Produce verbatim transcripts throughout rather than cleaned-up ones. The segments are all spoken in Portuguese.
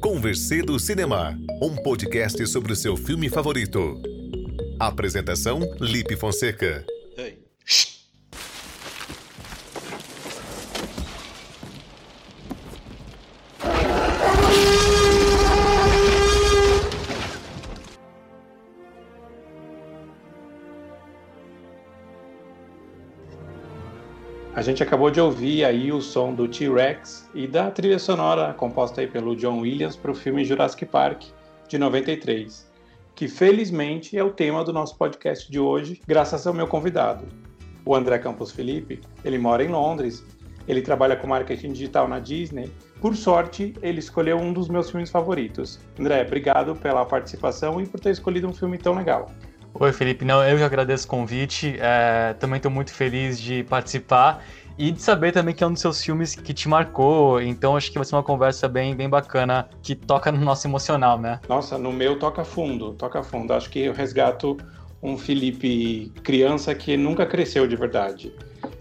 Conversê do Cinema, um podcast sobre o seu filme favorito. Apresentação, Lipe Fonseca. Ei. A gente acabou de ouvir aí o som do T-Rex e da trilha sonora composta aí pelo John Williams para o filme Jurassic Park de noventa e três, que felizmente é o tema do nosso podcast de hoje, graças ao meu convidado. O André Campos Felipe, ele mora em Londres, ele trabalha com marketing digital na Disney. Por sorte, ele escolheu um dos meus filmes favoritos. André, obrigado pela participação e por ter escolhido um filme tão legal. Oi, Felipe. Não, eu já agradeço o convite, é, também estou muito feliz de participar e de saber também que é um dos seus filmes que te marcou, então acho que vai ser uma conversa bem, bem bacana, que toca no nosso emocional, né? Nossa, no meu toca fundo, toca fundo. Acho que eu resgato um Felipe criança que nunca cresceu de verdade.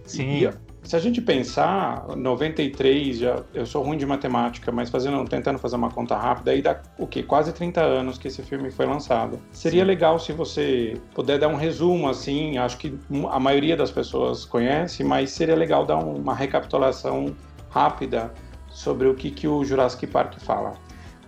Sim. E, se a gente pensar, noventa e três, já, eu sou ruim de matemática, mas fazendo, tentando fazer uma conta rápida, aí dá o quê? Quase trinta anos que esse filme foi lançado. Seria Sim. legal se você puder dar um resumo, assim, acho que a maioria das pessoas conhece, mas seria legal dar uma recapitulação rápida sobre o que, que o Jurassic Park fala.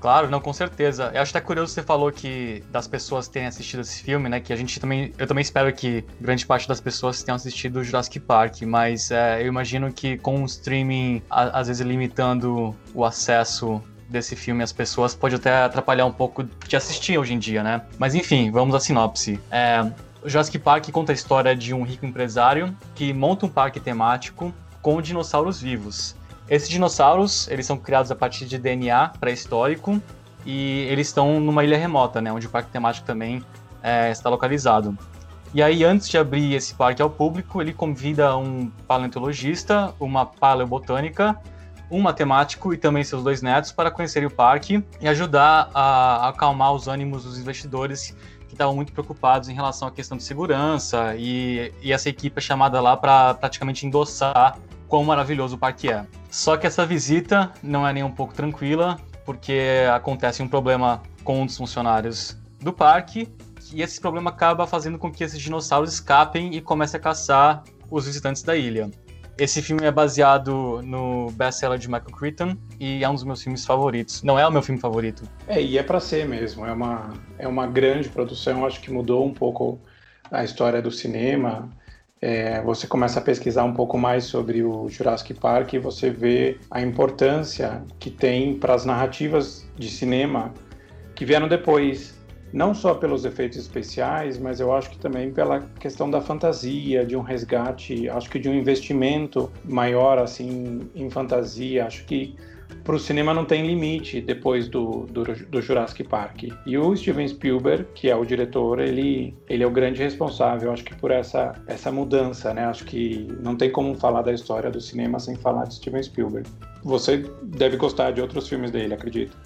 Claro, não, com certeza. Eu acho até curioso que você falou que das pessoas terem assistido esse filme, né? Que a gente também, eu também espero que grande parte das pessoas tenham assistido o Jurassic Park, mas é, eu imagino que com o streaming, a, às vezes limitando o acesso desse filme às pessoas, pode até atrapalhar um pouco de assistir hoje em dia, né? Mas enfim, vamos à sinopse. É, o Jurassic Park conta a história de um rico empresário que monta um parque temático com dinossauros vivos. Esses dinossauros, eles são criados a partir de D N A pré-histórico e eles estão numa ilha remota, né, onde o parque temático também é, está localizado. E aí, antes de abrir esse parque ao público, ele convida um paleontologista, uma paleobotânica, um matemático e também seus dois netos para conhecerem o parque e ajudar a, a acalmar os ânimos dos investidores que estavam muito preocupados em relação à questão de segurança e, e essa equipe é chamada lá para praticamente endossar quão maravilhoso o parque é. Só que essa visita não é nem um pouco tranquila, porque acontece um problema com um dos funcionários do parque, e esse problema acaba fazendo com que esses dinossauros escapem e comecem a caçar os visitantes da ilha. Esse filme é baseado no best-seller de Michael Crichton e é um dos meus filmes favoritos. Não é o meu filme favorito. É, e é pra ser mesmo. É uma, é uma grande produção, acho que mudou um pouco a história do cinema. É, você começa a pesquisar um pouco mais sobre o Jurassic Park e você vê a importância que tem para as narrativas de cinema que vieram depois, não só pelos efeitos especiais, mas eu acho que também pela questão da fantasia, de um resgate, acho que de um investimento maior assim, em fantasia, acho que para o cinema não tem limite depois do, do, do Jurassic Park. E o Steven Spielberg, que é o diretor, ele, ele é o grande responsável, acho que por essa, essa mudança, né? Acho que não tem como falar da história do cinema sem falar de Steven Spielberg. Você deve gostar de outros filmes dele, acredito.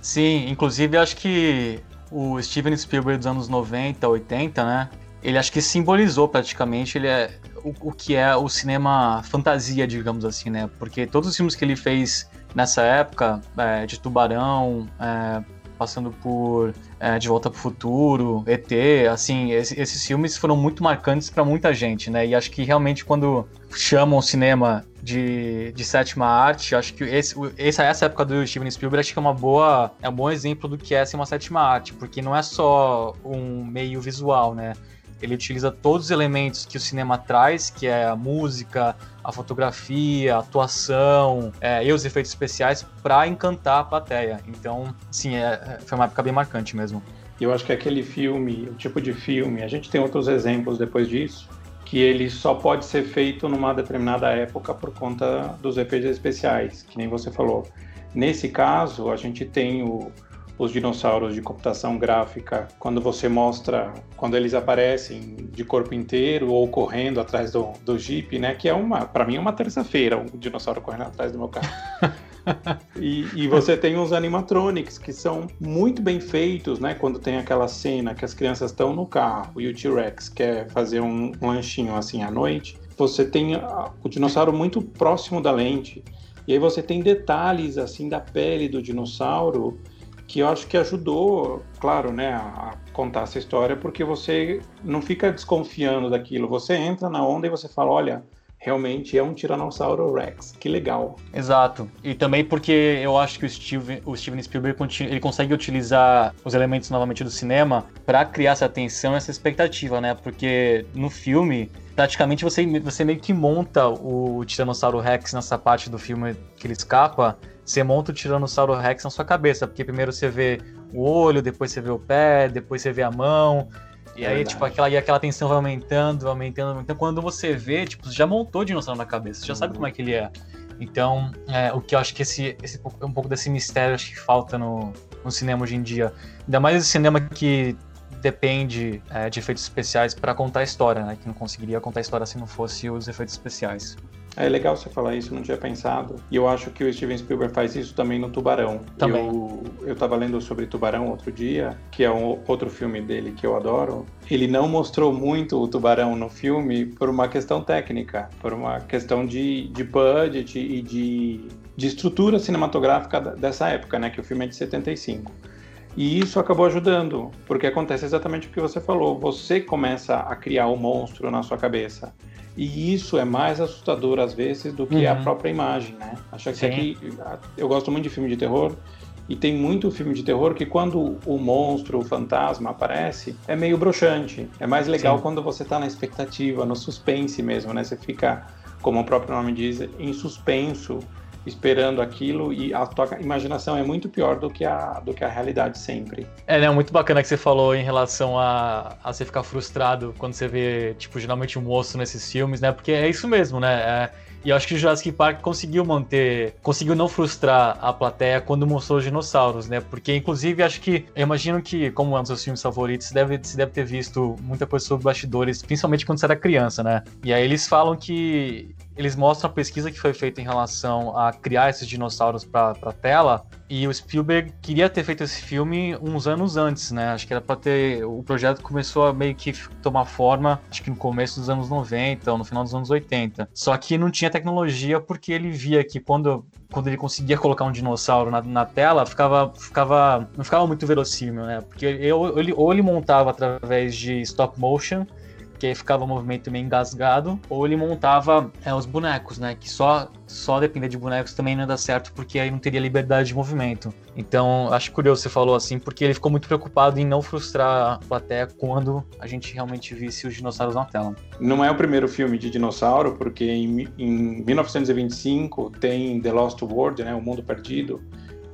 Sim, inclusive acho que o Steven Spielberg dos anos noventa, oitenta, né? Ele acho que simbolizou praticamente ele é, o, o que é o cinema fantasia, digamos assim, né? Porque todos os filmes que ele fez nessa época, é, de Tubarão, é, passando por é, De Volta para o Futuro, E T, assim, esse, esses filmes foram muito marcantes para muita gente, né? E acho que realmente quando chamam o cinema de, de sétima arte, acho que esse, essa, essa época do Steven Spielberg acho que é, uma boa, é um bom exemplo do que é ser uma sétima arte, porque não é só um meio visual, né? Ele utiliza todos os elementos que o cinema traz, que é a música, a fotografia, a atuação é, e os efeitos especiais para encantar a plateia. Então, sim, é, foi uma época bem marcante mesmo. Eu acho que aquele filme, o tipo de filme, a gente tem outros exemplos depois disso, que ele só pode ser feito numa determinada época por conta dos efeitos especiais, que nem você falou. Nesse caso, a gente tem o... os dinossauros de computação gráfica, quando você mostra, quando eles aparecem de corpo inteiro ou correndo atrás do, do Jeep, né? Que é uma, para mim é uma terça-feira, um dinossauro correndo atrás do meu carro. e, e você tem os animatronics, que são muito bem feitos, né? Quando tem aquela cena que as crianças estão no carro e o T-Rex quer fazer um lanchinho assim à noite, você tem o dinossauro muito próximo da lente. E aí você tem detalhes assim da pele do dinossauro que eu acho que ajudou, claro, né, a contar essa história, porque você não fica desconfiando daquilo, você entra na onda e você fala, olha, realmente é um Tiranossauro Rex, que legal. Exato, e também porque eu acho que o, Steve, o Steven Spielberg ele consegue utilizar os elementos novamente do cinema para criar essa tensão, essa expectativa, né? Porque no filme, praticamente você, você meio que monta o Tiranossauro Rex nessa parte do filme que ele escapa, você monta o Tiranossauro Rex na sua cabeça, porque primeiro você vê o olho, depois você vê o pé, depois você vê a mão... E aí, é tipo, aquela, e aquela tensão vai aumentando, aumentando, aumentando. Quando você vê, tipo, você já montou o dinossauro na cabeça, você já sabe como é que ele é. Então, é, o que eu acho que esse, esse um pouco desse mistério acho que falta no, no cinema hoje em dia. Ainda mais esse cinema que depende é, de efeitos especiais para contar a história, né? Que não conseguiria contar a história se não fosse os efeitos especiais. É legal você falar isso, eu não tinha pensado. E eu acho que o Steven Spielberg faz isso também no Tubarão. Também. Eu, eu tava lendo sobre Tubarão outro dia, que é um, outro filme dele que eu adoro. Ele não mostrou muito o tubarão no filme por uma questão técnica, por uma questão de, de budget e de, de estrutura cinematográfica dessa época, né? Que o filme é de setenta e cinco. E isso acabou ajudando, porque acontece exatamente o que você falou. Você começa a criar o monstro na sua cabeça. E isso é mais assustador, às vezes, do que uhum. a própria imagem, né? Acho que aqui, eu gosto muito de filme de terror, e tem muito filme de terror que quando o monstro, o fantasma aparece, é meio broxante. É mais legal Sim. quando você tá na expectativa, no suspense mesmo, né? Você fica, como o próprio nome diz, em suspenso, esperando aquilo, e a tua imaginação é muito pior do que a, do que a realidade sempre. É, né? Muito bacana que você falou em relação a, a você ficar frustrado quando você vê, tipo, geralmente um monstro nesses filmes, né? Porque é isso mesmo, né? É, e eu acho que o Jurassic Park conseguiu manter, conseguiu não frustrar a plateia quando mostrou os dinossauros, né? Porque, inclusive, acho que, eu imagino que, como é um dos seus filmes favoritos, você deve, você deve ter visto muita coisa sobre bastidores, principalmente quando você era criança, né? E aí eles falam que... Eles mostram a pesquisa que foi feita em relação a criar esses dinossauros para a tela, e o Spielberg queria ter feito esse filme uns anos antes, né? Acho que era para ter... O projeto começou a meio que tomar forma, acho que no começo dos anos noventa, ou no final dos anos oitenta. Só que não tinha tecnologia, porque ele via que quando, quando ele conseguia colocar um dinossauro na, na tela, ficava, ficava, não ficava muito verossímil, né? Porque ele, ele, ou ele montava através de stop motion, que aí ficava o movimento meio engasgado, ou ele montava é, os bonecos, né? Que só, só depender de bonecos também não ia dar certo, porque aí não teria liberdade de movimento. Então, acho curioso você falou assim, porque ele ficou muito preocupado em não frustrar a plateia quando a gente realmente visse os dinossauros na tela. Não é o primeiro filme de dinossauro, porque em, em mil novecentos e vinte e cinco tem The Lost World, né? O Mundo Perdido,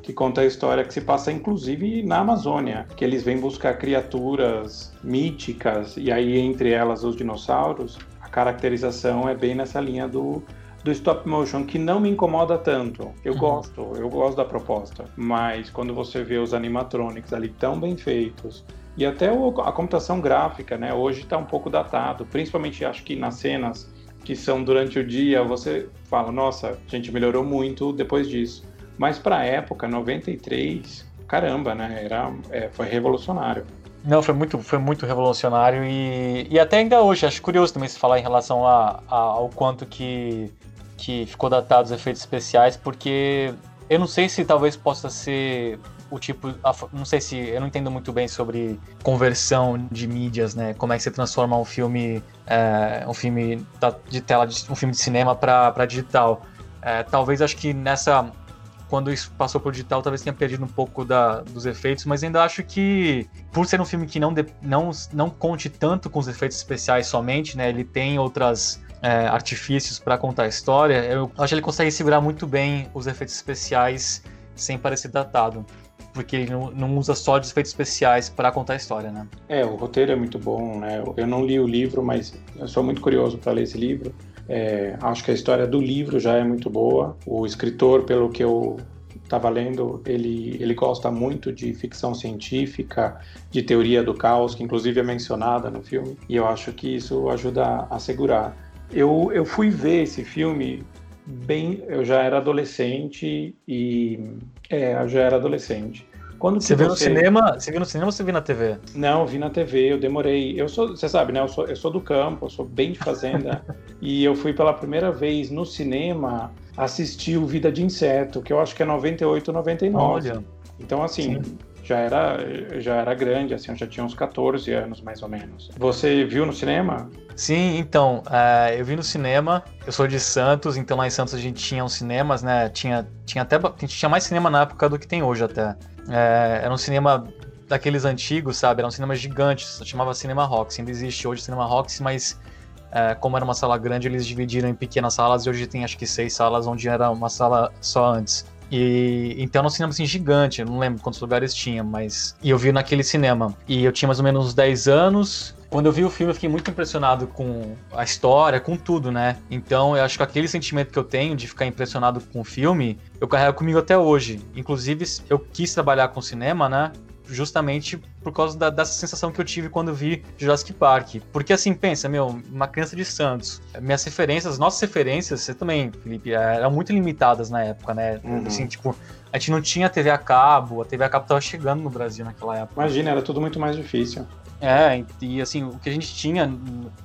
que conta a história que se passa, inclusive, na Amazônia, que eles vêm buscar criaturas míticas, e aí, entre elas, os dinossauros. A caracterização é bem nessa linha do, do stop motion, que não me incomoda tanto. Eu uhum. gosto, eu gosto da proposta, mas quando você vê os animatronics ali tão bem feitos, e até o, a computação gráfica, né, hoje está um pouco datado, principalmente, acho que nas cenas que são durante o dia, você fala, nossa, a gente melhorou muito depois disso. Mas para a época, noventa e três, caramba, né? Era, é, foi revolucionário. Não, foi muito, foi muito revolucionário e, e até ainda hoje. Acho curioso também se falar em relação a, a, ao quanto que, que ficou datado os efeitos especiais, porque eu não sei se talvez possa ser o tipo... A, não sei se... Eu não entendo muito bem sobre conversão de mídias, né? Como é que você transforma um filme, é, um filme de tela, um filme de cinema para digital. É, talvez acho que nessa... Quando isso passou pro digital, talvez tenha perdido um pouco da, dos efeitos, mas ainda acho que, por ser um filme que não, de, não, não conte tanto com os efeitos especiais somente, né? Ele tem outras é, artifícios para contar a história. Eu acho que ele consegue segurar muito bem os efeitos especiais sem parecer datado, porque ele não, não usa só de efeitos especiais para contar a história, né? É, o roteiro é muito bom, né? Eu não li o livro, mas eu sou muito curioso para ler esse livro. É, acho que a história do livro já é muito boa. O escritor, pelo que eu estava lendo, ele, ele gosta muito de ficção científica, de teoria do caos, que inclusive é mencionada no filme, e eu acho que isso ajuda a segurar. Eu, eu fui ver esse filme bem... Eu já era adolescente e... É, eu já era adolescente. Quando você, você viu no cinema? Você viu no cinema ou você viu na T V? Não, vi na T V, eu demorei. Eu sou, você sabe, né? Eu sou, eu sou do campo, eu sou bem de fazenda. E eu fui pela primeira vez no cinema assistiu Vida de Inseto, que eu acho que é noventa e oito, noventa e nove. Olha. Então, assim, sim, já era, já era grande, assim, eu já tinha uns catorze anos, mais ou menos. Você viu no cinema? Sim, então, uh, eu vi no cinema, eu sou de Santos, então lá em Santos a gente tinha uns cinemas, né, tinha, tinha até, a gente tinha mais cinema na época do que tem hoje até. Uh, era um cinema daqueles antigos, sabe, era um cinema gigante, só chamava Cinema Roxy, ainda existe hoje o Cinema Roxy, mas... É, como era uma sala grande, eles dividiram em pequenas salas e hoje tem acho que seis salas onde era uma sala só antes. E então era um cinema assim gigante, eu não lembro quantos lugares tinha, mas... E eu vi naquele cinema. E eu tinha mais ou menos uns dez anos. Quando eu vi o filme eu fiquei muito impressionado com a história, com tudo, né? Então eu acho que aquele sentimento que eu tenho de ficar impressionado com o filme, eu carrego comigo até hoje. Inclusive eu quis trabalhar com cinema, né? Justamente por causa da, dessa sensação que eu tive quando vi Jurassic Park. Porque assim, pensa, meu, uma criança de Santos, minhas referências, nossas referências, você também, Felipe, eram muito limitadas na época, né? Uhum. Assim, tipo, a gente não tinha T V a cabo, a T V a cabo tava chegando no Brasil naquela época. Imagina, era tudo muito mais difícil. É, e assim, o que a gente tinha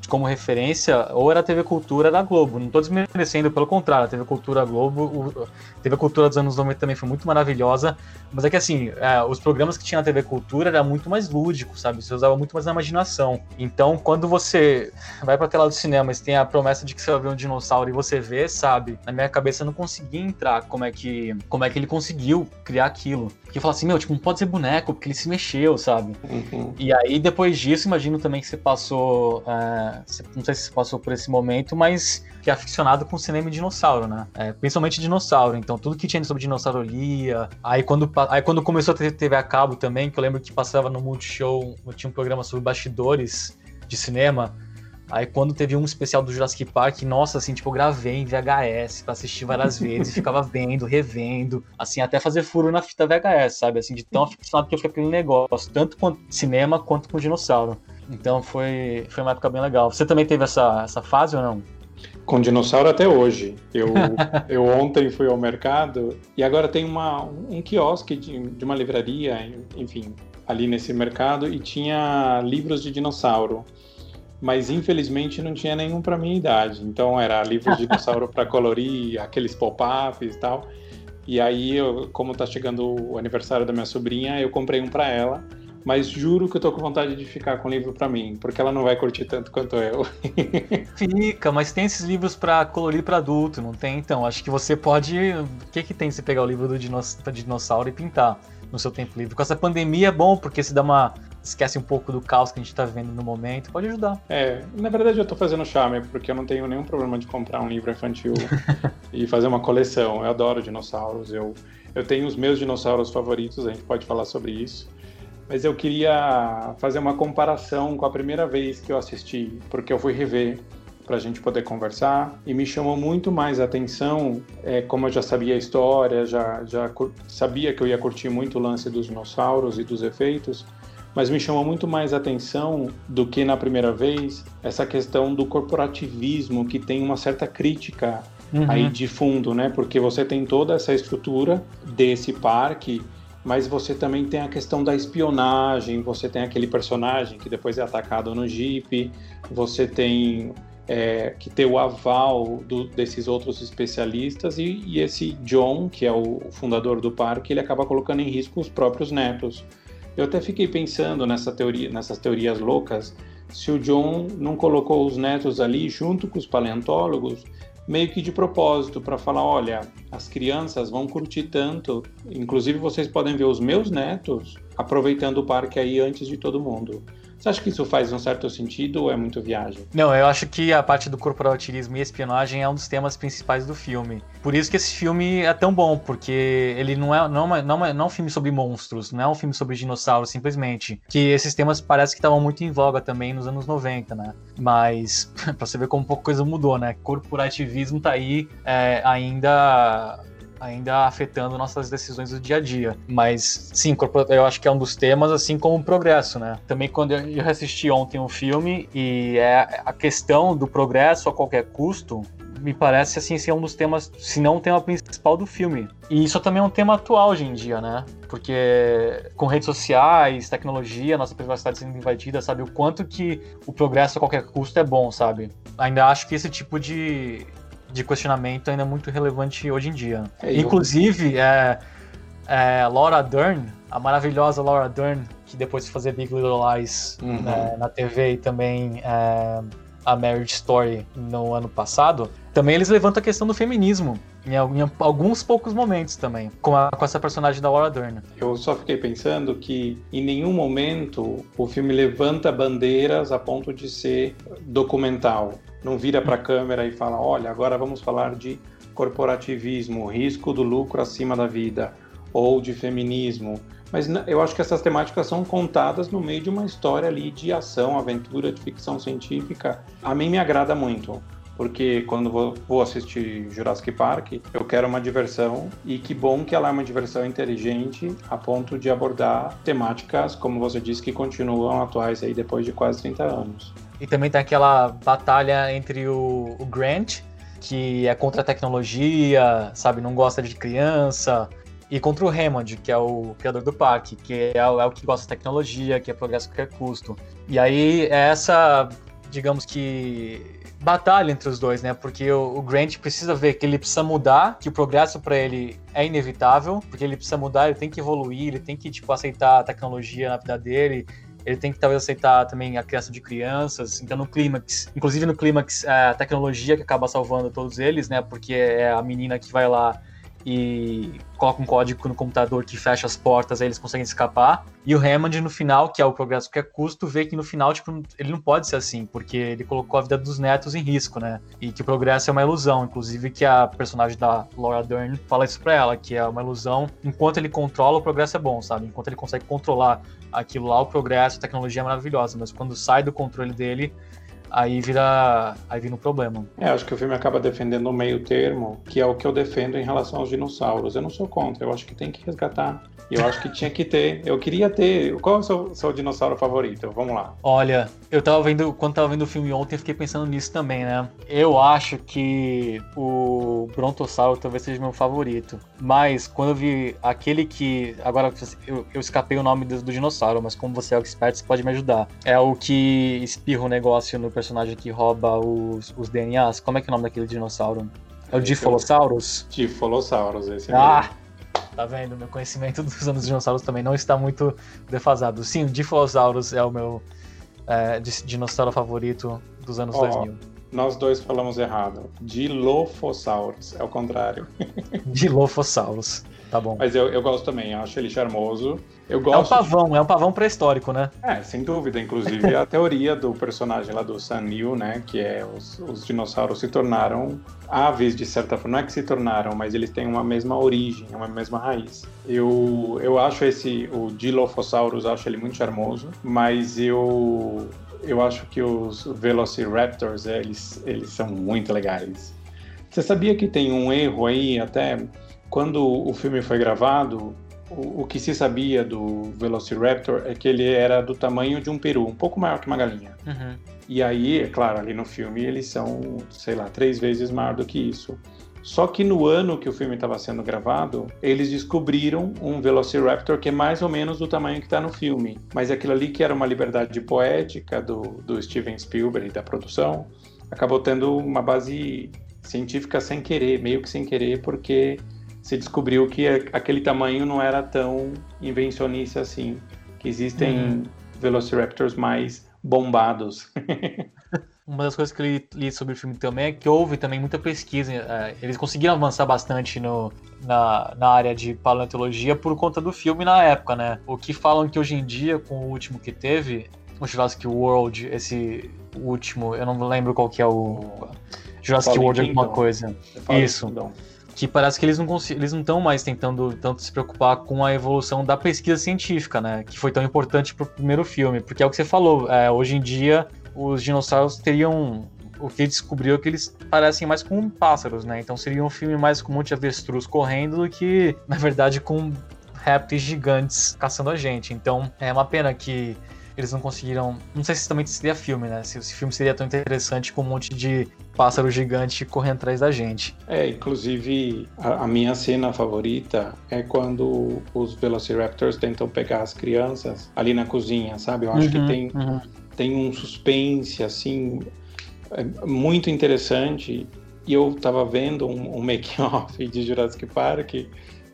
como referência, ou era a T V Cultura da Globo, não tô desmerecendo, pelo contrário, a T V Cultura Globo, a T V Cultura dos anos noventa também foi muito maravilhosa, mas é que assim, é, os programas que tinha na T V Cultura era muito mais lúdico, sabe, você usava muito mais a imaginação, então quando você vai pra tela do cinema e tem a promessa de que você vai ver um dinossauro e você vê, sabe, na minha cabeça eu não conseguia entrar como é que, como é que ele conseguiu criar aquilo, porque eu falava assim, meu, tipo, não pode ser boneco, porque ele se mexeu, sabe, uhum. E aí depois Depois disso, imagino também que você passou, uh, não sei se você passou por esse momento, mas que é aficionado com cinema e dinossauro, né? É, principalmente dinossauro, então tudo que tinha sobre dinossauro lia. Aí quando, aí quando começou a ter T V a cabo também, que eu lembro que passava no Multishow, tinha um programa sobre bastidores de cinema. Aí quando teve um especial do Jurassic Park, nossa, assim, tipo, eu gravei em V H S pra assistir várias vezes, ficava vendo, revendo, assim, até fazer furo na fita V H S, sabe, assim, de tão aficionado que eu fiquei com aquele negócio, tanto com cinema quanto com dinossauro. Então foi, foi uma época bem legal. Você também teve essa, essa fase ou não? Com dinossauro até hoje. Eu, eu ontem fui ao mercado e agora tem uma, um quiosque de, de uma livraria, enfim, ali nesse mercado, e tinha livros de dinossauro. Mas infelizmente não tinha nenhum para minha idade, então era livro de dinossauro para colorir, aqueles pop-ups e tal, e aí eu, como tá chegando o aniversário da minha sobrinha, eu comprei um para ela, mas juro que eu tô com vontade de ficar com o livro para mim, porque ela não vai curtir tanto quanto eu. Fica, mas tem esses livros para colorir para adulto, não tem? Então, acho que você pode, o que que tem se pegar o livro do dinoss... dinossauro e pintar no seu tempo livre? Com essa pandemia é bom, porque se dá uma... esquece um pouco do caos que a gente tá vendo no momento, pode ajudar. É, na verdade eu tô fazendo charme, porque eu não tenho nenhum problema de comprar um livro infantil e fazer uma coleção. Eu adoro dinossauros, eu, eu tenho os meus dinossauros favoritos, a gente pode falar sobre isso. Mas eu queria fazer uma comparação com a primeira vez que eu assisti, porque eu fui rever pra gente poder conversar, e me chamou muito mais a atenção, é, como eu já sabia a história, já, já cur- sabia que eu ia curtir muito o lance dos dinossauros e dos efeitos, mas me chamou muito mais atenção do que na primeira vez essa questão do corporativismo, que tem uma certa crítica uhum. aí de fundo, né? Porque você tem toda essa estrutura desse parque, mas você também tem a questão da espionagem, você tem aquele personagem que depois é atacado no Jeep, você tem é, que ter o aval do, desses outros especialistas, e, e esse John, que é o fundador do parque, ele acaba colocando em risco os próprios netos. Eu até fiquei pensando nessa teoria, nessas teorias loucas, se o John não colocou os netos ali junto com os paleontólogos, meio que de propósito, para falar, olha, as crianças vão curtir tanto, inclusive vocês podem ver os meus netos aproveitando o parque aí antes de todo mundo. Você acha que isso faz um certo sentido ou é muito viagem? Não, eu acho que a parte do corporativismo e espionagem é um dos temas principais do filme. Por isso que esse filme é tão bom, porque ele não é, não é, não é, não é um filme sobre monstros, não é um filme sobre dinossauros, simplesmente. Que esses temas parece que estavam muito em voga também nos anos noventa, né? Mas, pra você ver como pouca coisa mudou, né? Corporativismo tá aí é, ainda... ainda afetando nossas decisões do dia a dia. Mas, sim, eu acho que é um dos temas, assim como o progresso, né? Também quando eu assisti ontem um filme, e é a questão do progresso a qualquer custo, me parece, assim, ser um dos temas, se não o tema principal do filme. E isso também é um tema atual hoje em dia, né? Porque com redes sociais, tecnologia, nossa privacidade sendo invadida, sabe? O quanto que o progresso a qualquer custo é bom, sabe? Ainda acho que esse tipo de... de questionamento ainda muito relevante hoje em dia. É, Inclusive, eu... é, é, Laura Dern, a maravilhosa Laura Dern, que depois de fazer Big Little Lies uhum. né, na T V e também é, a Marriage Story no ano passado, também eles levantam a questão do feminismo em, em alguns poucos momentos também, com, a, com essa personagem da Laura Dern. Eu só fiquei pensando que em nenhum momento o filme levanta bandeiras a ponto de ser documental. Não vira para a câmera e fala, olha, agora vamos falar de corporativismo, risco do lucro acima da vida, ou de feminismo. Mas eu acho que essas temáticas são contadas no meio de uma história ali de ação, aventura, de ficção científica. A mim me agrada muito. Porque quando vou assistir Jurassic Park, eu quero uma diversão, e que bom que ela é uma diversão inteligente a ponto de abordar temáticas, como você disse, que continuam atuais aí depois de quase trinta anos. E também tem aquela batalha entre o, o Grant, que é contra a tecnologia, sabe, não gosta de criança, e contra o Hammond, que é o criador do parque, que é, é o que gosta de tecnologia, que é progresso a qualquer custo. E aí é essa, digamos que... batalha entre os dois, né? Porque o Grant precisa ver que ele precisa mudar, que o progresso para ele é inevitável, porque ele precisa mudar, ele tem que evoluir, ele tem que, tipo, aceitar a tecnologia na vida dele, ele tem que, talvez, aceitar também a criação de crianças. Então, no clímax, inclusive no clímax, é a tecnologia que acaba salvando todos eles, né? Porque é a menina que vai lá e coloca um código no computador que fecha as portas, aí eles conseguem escapar. E o Hammond, no final, que é o progresso que é custo, vê que no final, tipo, ele não pode ser assim, porque ele colocou a vida dos netos em risco, né? E que o progresso é uma ilusão, inclusive que a personagem da Laura Dern fala isso pra ela, que é uma ilusão. Enquanto ele controla, o progresso é bom, sabe? Enquanto ele consegue controlar aquilo lá, o progresso, a tecnologia é maravilhosa, mas quando sai do controle dele, Aí vira, aí vira um problema. É, acho que o filme acaba defendendo o meio termo, que é o que eu defendo em relação aos dinossauros. Eu não sou contra, eu acho que tem que resgatar. Eu acho que tinha que ter, eu queria ter. Qual é o seu, seu dinossauro favorito? Vamos lá. Olha, eu tava vendo, quando tava vendo o filme ontem, eu fiquei pensando nisso também, né? Eu acho que o brontossauro talvez seja meu favorito. Mas quando eu vi aquele que... Agora eu, eu escapei o nome do, do dinossauro, mas como você é o expert, você pode me ajudar. É o que espirra o negócio no personagem. personagem que rouba os, os D N As. Como é que é o nome daquele dinossauro? É o Dilophosaurus? Dilophosaurus, esse mesmo. Ah, tá vendo? Meu conhecimento dos anos dos dinossauros também não está muito defasado. Sim, o Dilophosaurus é o meu é, dinossauro favorito dos anos oh, dois mil. Nós dois falamos errado. Dilophosaurus, é o contrário. Dilophosaurus, tá bom. Mas eu, eu gosto também, eu acho ele charmoso. Eu gosto é um pavão, de... é um pavão pré-histórico, né? É, sem dúvida. Inclusive, a teoria do personagem lá do Sam Neill, né? Que é os, os dinossauros se tornaram aves, de certa forma. Não é que se tornaram, mas eles têm uma mesma origem, uma mesma raiz. Eu, eu acho esse... O Dilophosaurus, acho ele muito charmoso. Mas eu... Eu acho que os Velociraptors, eles, eles são muito legais. Você sabia que tem um erro aí, até... Quando o filme foi gravado... O que se sabia do Velociraptor é que ele era do tamanho de um peru, um pouco maior que uma galinha. Uhum. E aí, é claro, ali no filme eles são, sei lá, três vezes maior do que isso. Só que no ano que o filme estava sendo gravado, eles descobriram um Velociraptor que é mais ou menos do tamanho que está no filme. Mas aquilo ali que era uma liberdade poética do, do Steven Spielberg e da produção, acabou tendo uma base científica sem querer, meio que sem querer, porque... se descobriu que aquele tamanho não era tão invencionista assim, que existem uhum. Velociraptors mais bombados. Uma das coisas que eu li, li sobre o filme também é que houve também muita pesquisa, é, eles conseguiram avançar bastante no, na, na área de paleontologia por conta do filme na época, né? O que falam que hoje em dia, com o último que teve, o Jurassic World, esse último, eu não lembro qual que é o... Jurassic World alguma coisa. Isso. Então. Que parece que eles não cons- eles não estão mais tentando tanto se preocupar com a evolução da pesquisa científica, né? Que foi tão importante pro primeiro filme. Porque é o que você falou, é, hoje em dia os dinossauros teriam... O que descobriu é que eles parecem mais com pássaros, né? Então seria um filme mais com um monte de avestruz correndo do que, na verdade, com répteis gigantes caçando a gente. Então é uma pena que... eles não conseguiram... Não sei se também seria filme, né? Se esse filme seria tão interessante com um monte de pássaro gigante correndo atrás da gente. É, inclusive, a, a minha cena favorita é quando os Velociraptors tentam pegar as crianças ali na cozinha, sabe? Eu acho uhum, que tem, uhum. tem um suspense, assim, muito interessante. E eu tava vendo um, um making-off de Jurassic Park,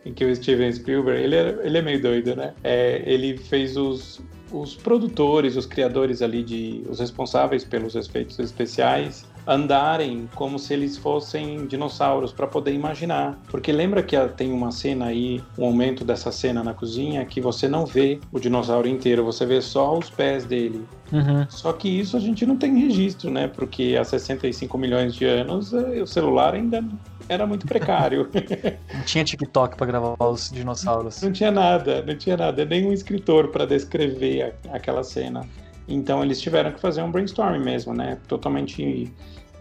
em que o Steven Spielberg, ele é, ele é meio doido, né? É, ele fez os, os produtores, os criadores ali, de, os responsáveis pelos efeitos especiais, andarem como se eles fossem dinossauros, para poder imaginar. Porque lembra que tem uma cena aí, um momento dessa cena na cozinha, que você não vê o dinossauro inteiro, você vê só os pés dele. Uhum. Só que isso a gente não tem registro, né? Porque há sessenta e cinco milhões de anos, o celular ainda era muito precário. Não tinha TikTok para gravar os dinossauros. Não tinha nada, não tinha nada. Nenhum escritor para descrever a, aquela cena. Então eles tiveram que fazer um brainstorming mesmo, né? Totalmente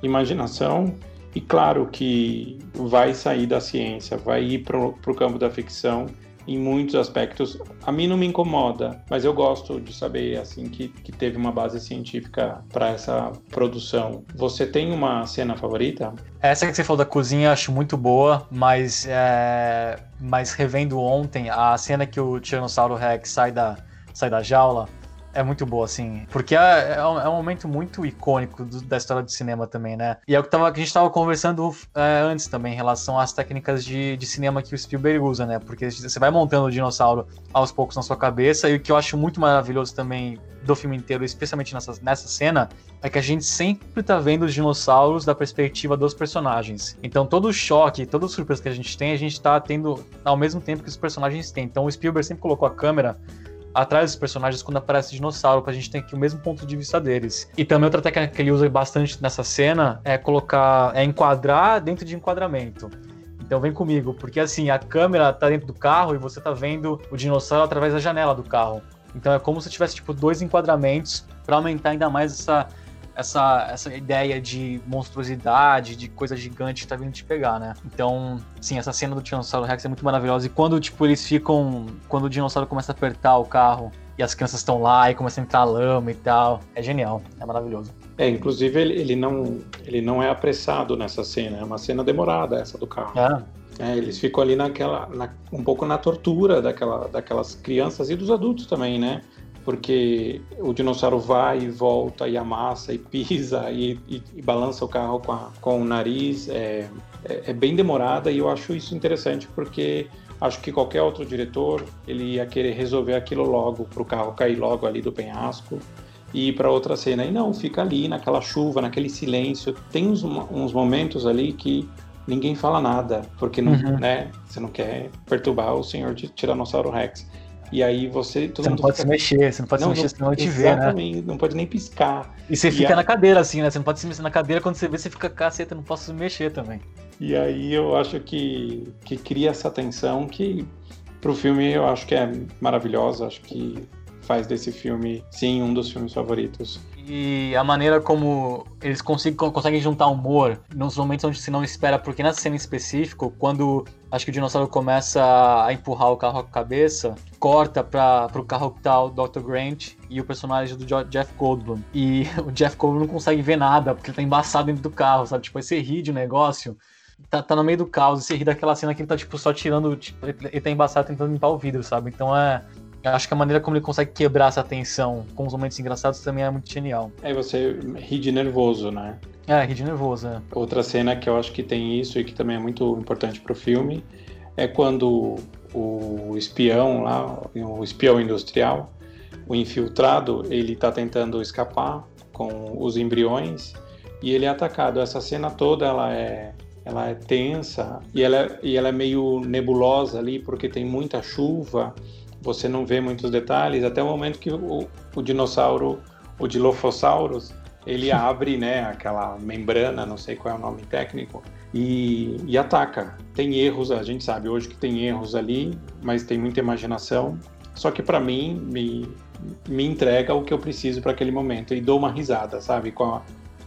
imaginação. E claro que vai sair da ciência, vai ir pro, pro campo da ficção em muitos aspectos. A mim não me incomoda, mas eu gosto de saber assim que, que teve uma base científica para essa produção. Você tem uma cena favorita? Essa que você falou da cozinha eu acho muito boa, mas, é... mas revendo ontem, a cena que o Tiranossauro Rex sai da, sai da jaula, é muito boa, assim, porque é, é, um, é um momento muito icônico do, da história do cinema também, né? E é o que, tava, que a gente estava conversando é, antes também, em relação às técnicas de, de cinema que o Spielberg usa, né? Porque você vai montando o dinossauro aos poucos na sua cabeça, e o que eu acho muito maravilhoso também do filme inteiro, especialmente nessa, nessa cena, é que a gente sempre tá vendo os dinossauros da perspectiva dos personagens. Então todo choque, toda surpresa que a gente tem, a gente tá tendo ao mesmo tempo que os personagens têm. Então o Spielberg sempre colocou a câmera atrás dos personagens quando aparece dinossauro, pra gente ter aqui o mesmo ponto de vista deles. E também outra técnica que ele usa bastante nessa cena é colocar, é enquadrar dentro de enquadramento. Então vem comigo, porque assim, a câmera tá dentro do carro e você tá vendo o dinossauro através da janela do carro. Então é como se tivesse tipo dois enquadramentos pra aumentar ainda mais essa, essa, essa ideia de monstruosidade, de coisa gigante que tá vindo te pegar, né? Então, sim, essa cena do Tiranossauro Rex é muito maravilhosa. E quando, tipo, eles ficam... Quando o dinossauro começa a apertar o carro e as crianças estão lá e começa a entrar lama e tal, é genial, é maravilhoso. É, inclusive, ele, ele, não, ele não é apressado nessa cena. É uma cena demorada, essa do carro. É. É, eles ficam ali naquela... Na, um pouco na tortura daquela, daquelas crianças e dos adultos também, né? Porque o dinossauro vai e volta, e amassa, e pisa, e, e, e balança o carro com, a, com o nariz. É, é, é bem demorada, e eu acho isso interessante, porque acho que qualquer outro diretor, ele ia querer resolver aquilo logo, para o carro cair logo ali do penhasco, e ir para outra cena. E não, fica ali, naquela chuva, naquele silêncio. Tem uns, uns momentos ali que ninguém fala nada, porque não, uhum. né, você não quer perturbar o senhor de Tiranossauro Rex. E aí você... Todo você não mundo pode fica... se mexer, você não pode não, se mexer, senão eu te ver, né? Não pode nem piscar. E você e fica aí... na cadeira, assim, né? Você não pode se mexer na cadeira, quando você vê, você fica, caceta, não posso me mexer também. E aí eu acho que, que cria essa tensão que, pro filme, eu acho que é maravilhosa, acho que faz desse filme, sim, um dos filmes favoritos. E a maneira como eles conseguem, conseguem juntar humor nos momentos onde você não espera, porque na cena em específico, quando acho que o dinossauro começa a empurrar o carro com a cabeça, corta para pro carro que tá o doutor Grant e o personagem do Jeff Goldblum. E o Jeff Goldblum não consegue ver nada, porque ele tá embaçado dentro do carro, sabe? Tipo, aí você ri de um negócio, tá, tá no meio do caos, e você ri daquela cena que ele tá, tipo, só tirando, tipo, ele tá embaçado tentando limpar o vidro, sabe? Então é... Acho que a maneira como ele consegue quebrar essa tensão com os momentos engraçados também é muito genial. Aí você ri de nervoso, né? É, ri de nervoso, é. Outra cena que eu acho que tem isso e que também é muito importante pro filme é quando o espião lá, o espião industrial, o infiltrado, ele tá tentando escapar com os embriões e ele é atacado. Essa cena toda, ela é... Ela é tensa e ela, e ela é meio nebulosa ali, porque tem muita chuva, você não vê muitos detalhes, até o momento que o, o dinossauro, o Dilophosaurus, ele abre, né, aquela membrana, não sei qual é o nome técnico, e, e ataca. Tem erros, a gente sabe hoje que tem erros ali, mas tem muita imaginação. Só que para mim, me, me entrega o que eu preciso para aquele momento e dou uma risada, sabe, com a...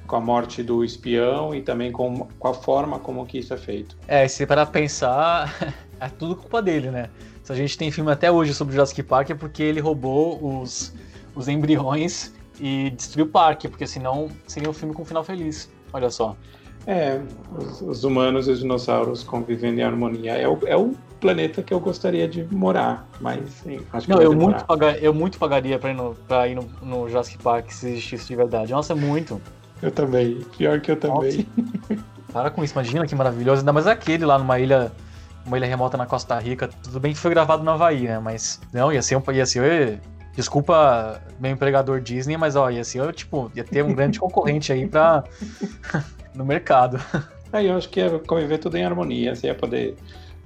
com a morte do espião e também com, com a forma como que isso é feito. É, se parar pra pensar, é tudo culpa dele, né? Se a gente tem filme até hoje sobre Jurassic Park é porque ele roubou os, os embriões e destruiu o parque, porque senão seria um filme com um final feliz, olha só. É, os, os humanos e os dinossauros convivendo em harmonia. É o, é o planeta que eu gostaria de morar, mas sim, acho que não, eu muito, paga, eu muito pagaria pra ir, no, pra ir no, no Jurassic Park se existisse de verdade. Nossa, muito. Eu também, pior que eu também. Para com isso, imagina que maravilhoso. Ainda mais aquele lá numa ilha, uma ilha remota na Costa Rica. Tudo bem que foi gravado no Havaí, né? Mas não, ia ser um... Ia ser, desculpa, meu empregador Disney, mas ó, ia ser, tipo, ia ter um grande concorrente aí pra... no mercado. Aí eu acho que ia conviver tudo em harmonia. Você ia poder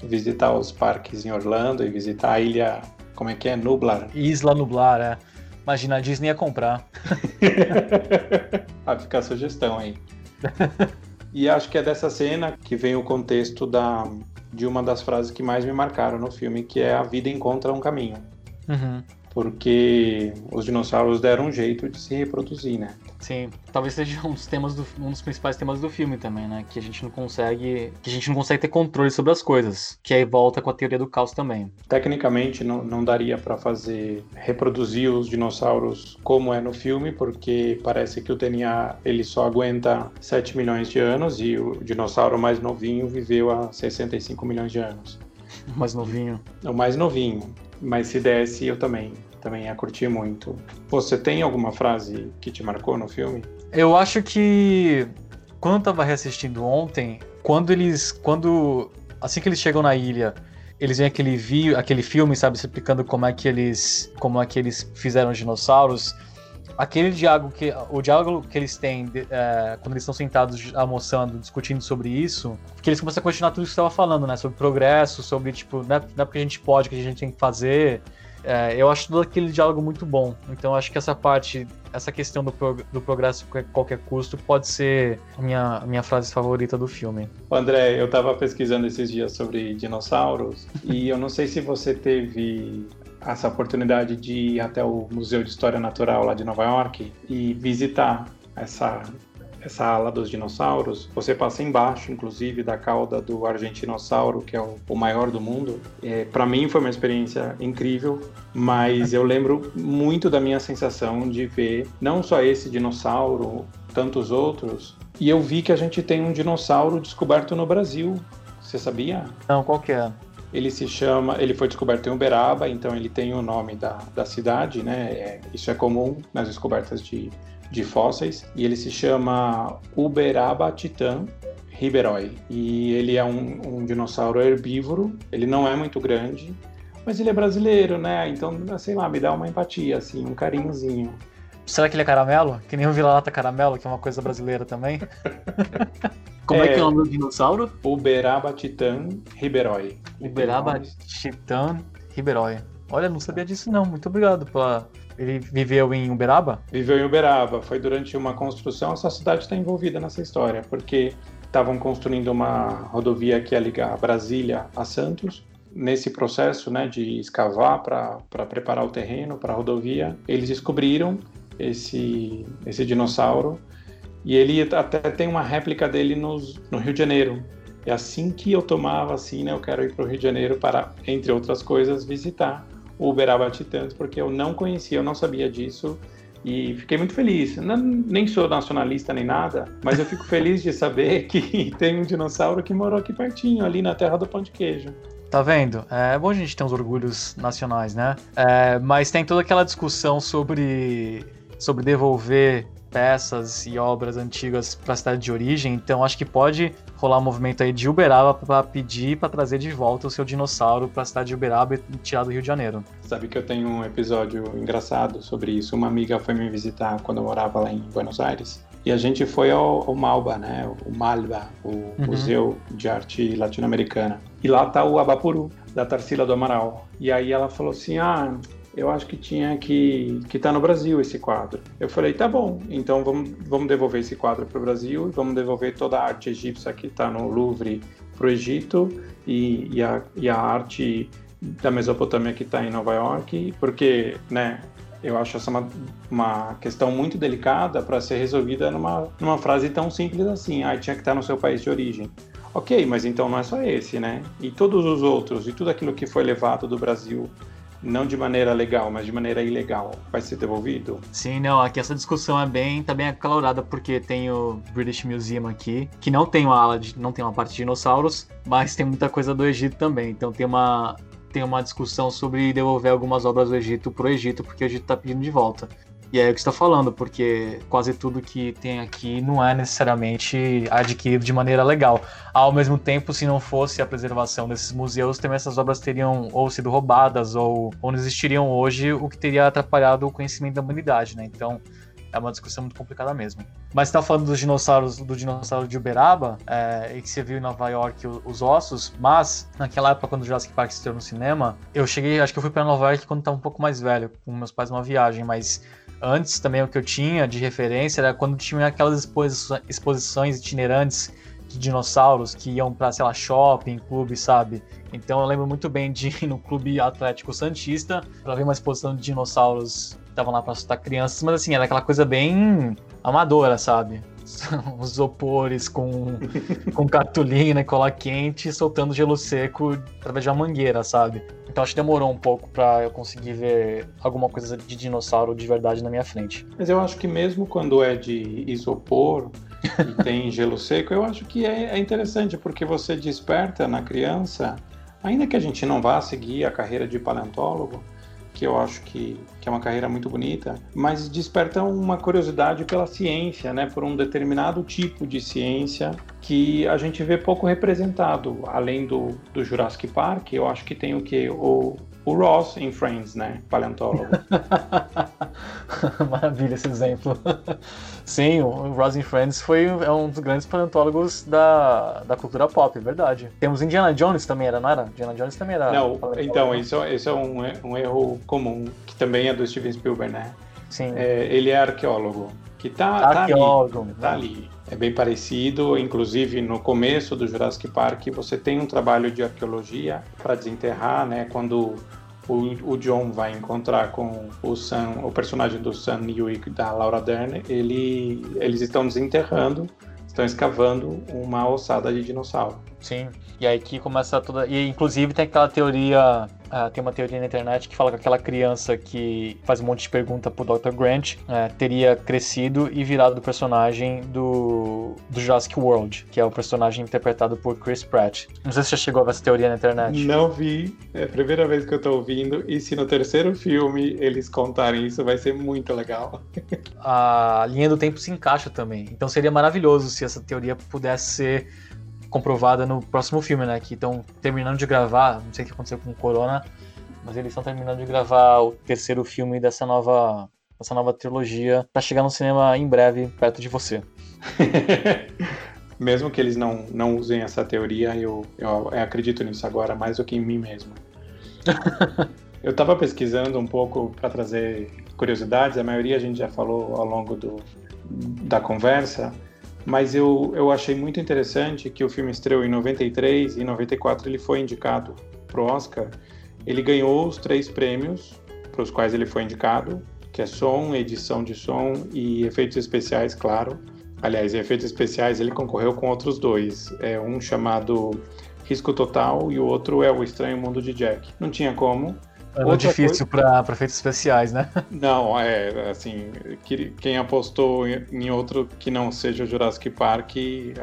visitar os parques em Orlando e visitar a ilha... Como é que é? Nublar. Isla Nublar, é. Imagina, a Disney ia comprar. Ah, fica a sugestão aí. E acho que é dessa cena que vem o contexto da, de uma das frases que mais me marcaram no filme, que é: a vida encontra um caminho. Uhum. Porque os dinossauros deram um jeito de se reproduzir, né? Sim, talvez seja um dos temas do, um dos principais temas do filme também, né? Que a gente não consegue, que a gente não consegue ter controle sobre as coisas. Que aí volta com a teoria do caos também. Tecnicamente não, não daria para fazer reproduzir os dinossauros como é no filme, porque parece que o D N A ele só aguenta sete milhões de anos e o dinossauro mais novinho viveu há sessenta e cinco milhões de anos. O mais novinho. O mais novinho. Mas se desse, eu também, também ia curtir muito. Você tem alguma frase que te marcou no filme? Eu acho que, quando eu tava reassistindo ontem, quando eles, quando, assim que eles chegam na ilha, eles veem aquele, vi, aquele filme, sabe, explicando como é que eles, como é que eles fizeram os dinossauros. Aquele diálogo que, o diálogo que eles têm é, quando eles estão sentados almoçando, discutindo sobre isso, que eles começam a questionar tudo que você estava falando, né? Sobre progresso, sobre, tipo, não é, não é porque a gente pode, que a gente tem que fazer. É, eu acho todo aquele diálogo muito bom. Então, acho que essa parte, essa questão do, prog- do progresso a qualquer custo pode ser a minha, minha frase favorita do filme. André, eu estava pesquisando esses dias sobre dinossauros e eu não sei se você teve... essa oportunidade de ir até o Museu de História Natural lá de Nova York e visitar essa, essa ala dos dinossauros. Você passa embaixo, inclusive, da cauda do argentinossauro, que é o, o maior do mundo. É, para mim foi uma experiência incrível, mas eu lembro muito da minha sensação de ver não só esse dinossauro, tantos outros, e eu vi que a gente tem um dinossauro descoberto no Brasil. Você sabia? Não, qual que é? Ele se chama, ele foi descoberto em Uberaba, então ele tem o nome da, da cidade, né? É, isso é comum nas descobertas de, de fósseis. E ele se chama Uberabatitan Ribeiroi. E ele é um, um dinossauro herbívoro, ele não é muito grande, mas ele é brasileiro, né? Então, sei lá, me dá uma empatia, assim, um carinhozinho. Será que ele é caramelo? Que nem o vira-lata caramelo, que é uma coisa brasileira também. Como é, é que é o nome do dinossauro? Uberabatitan Ribeiroi. Uberabatitan Ribeiroi. Olha, não sabia disso não. Muito obrigado pela... Ele viveu em Uberaba? Viveu em Uberaba. Foi durante uma construção. Essa cidade está envolvida nessa história, porque estavam construindo uma rodovia que ia ligar Brasília a Santos. Nesse processo, né, de escavar para preparar o terreno para a rodovia, eles descobriram esse, esse dinossauro. E ele até tem uma réplica dele nos, no Rio de Janeiro. E assim que eu tomava, assim, né, eu quero ir para o Rio de Janeiro para, entre outras coisas, visitar o Uberabatitan, porque eu não conhecia, eu não sabia disso. E fiquei muito feliz. Não, nem sou nacionalista nem nada, mas eu fico feliz de saber que tem um dinossauro que morou aqui pertinho, ali na terra do pão de queijo. Tá vendo? É bom a gente ter uns orgulhos nacionais, né? É, mas tem toda aquela discussão sobre, sobre devolver peças e obras antigas para a cidade de origem, então acho que pode rolar um movimento aí de Uberaba para pedir para trazer de volta o seu dinossauro para a cidade de Uberaba e tirar do Rio de Janeiro. Sabe que eu tenho um episódio engraçado sobre isso? Uma amiga foi me visitar quando eu morava lá em Buenos Aires e a gente foi ao, ao Malba, né? O Malba, o uhum. Museu de Arte Latino-Americana. E lá tá o Abapuru, da Tarsila do Amaral. E aí ela falou assim: ah, eu acho que tinha que estar que tá no Brasil esse quadro. Eu falei, tá bom, então vamos, vamos devolver esse quadro para o Brasil e vamos devolver toda a arte egípcia que está no Louvre para o Egito e, e, a, e a arte da Mesopotâmia que está em Nova York, porque, né, eu acho essa uma, uma questão muito delicada para ser resolvida numa, numa frase tão simples assim: ah, tinha que estar no seu país de origem. Ok, mas então não é só esse, né? E todos os outros, e tudo aquilo que foi levado do Brasil, não de maneira legal, mas de maneira ilegal, vai ser devolvido? Sim, não, aqui essa discussão é bem, tá bem acalorada, porque tem o British Museum aqui, que não tem uma ala, de, não tem uma parte de dinossauros, mas tem muita coisa do Egito também, então tem uma, tem uma discussão sobre devolver algumas obras do Egito pro Egito, porque o Egito tá pedindo de volta. E é o que você está falando, porque quase tudo que tem aqui não é necessariamente adquirido de maneira legal. Ao mesmo tempo, se não fosse a preservação desses museus, também essas obras teriam ou sido roubadas ou, ou não existiriam hoje, o que teria atrapalhado o conhecimento da humanidade, né? Então, é uma discussão muito complicada mesmo. Mas você tá falando dos dinossauros, do dinossauro de Uberaba, é, e que você viu em Nova York os ossos, mas naquela época, quando o Jurassic Park estreou no cinema, eu cheguei, acho que eu fui para Nova York quando estava um pouco mais velho, com meus pais numa viagem, mas antes também o que eu tinha de referência era quando tinha aquelas exposi- exposições itinerantes de dinossauros que iam para, sei lá, shopping, clube, sabe? Então eu lembro muito bem de ir no Clube Atlético Santista para ver uma exposição de dinossauros que estavam lá para assustar crianças, mas assim, era aquela coisa bem amadora, sabe? Os isopores com, com cartolina e cola quente, soltando gelo seco através de uma mangueira, sabe? Então acho que demorou um pouco pra eu conseguir ver alguma coisa de dinossauro de verdade na minha frente. Mas eu acho que mesmo quando é de isopor e tem gelo seco, eu acho que é, é interessante, porque você desperta na criança, ainda que a gente não vá seguir a carreira de paleontólogo, que eu acho que, que é uma carreira muito bonita, mas desperta uma curiosidade pela ciência, né? Por um determinado tipo de ciência que a gente vê pouco representado. Além do, do Jurassic Park, eu acho que tem o quê? O, o Ross em Friends, né? Paleontólogo. Maravilha esse exemplo. Sim, o Ross em Friends foi é um dos grandes paleontólogos da, da cultura pop, é verdade. Temos Indiana Jones também, era, não era? Indiana Jones também era. Não, então, esse é, esse é um, um erro comum, que também é do Steven Spielberg, né? Sim. É, ele é arqueólogo, que tá, arqueólogo, tá ali, né? Tá ali. É bem parecido, inclusive no começo do Jurassic Park você tem um trabalho de arqueologia para desenterrar, né? Quando O, o John vai encontrar com o Sam, o personagem do Sam Newick da Laura Dern, ele, eles estão desenterrando, estão escavando uma ossada de dinossauro. Sim, e aí que começa toda... E inclusive tem aquela teoria... Uh, tem uma teoria na internet que fala que aquela criança que faz um monte de pergunta pro doutor Grant uh, teria crescido e virado do personagem do, do Jurassic World, que é o personagem interpretado por Chris Pratt. Não sei se você chegou a ver essa teoria na internet. Não vi, é a primeira vez que eu tô ouvindo, e se no terceiro filme eles contarem isso, vai ser muito legal. A linha do tempo se encaixa também, então seria maravilhoso se essa teoria pudesse ser comprovada no próximo filme, né? Que estão terminando de gravar, não sei o que aconteceu com o Corona, mas eles estão terminando de gravar o terceiro filme dessa nova, dessa nova trilogia para chegar no cinema em breve, perto de você. Mesmo que eles não, não usem essa teoria, eu, eu acredito nisso agora mais do que em mim mesmo. Eu estava pesquisando um pouco para trazer curiosidades, a maioria a gente já falou ao longo do, da conversa, mas eu, eu achei muito interessante que o filme estreou em noventa e três e em noventa e quatro ele foi indicado para o Oscar. Ele ganhou os três prêmios para os quais ele foi indicado, que é som, edição de som e efeitos especiais, claro. Aliás, em efeitos especiais ele concorreu com outros dois, é um chamado Risco Total e o outro é O Estranho Mundo de Jack. Não tinha como. Era difícil coisa... para efeitos especiais, né? Não, é assim, que, quem apostou em outro que não seja o Jurassic Park,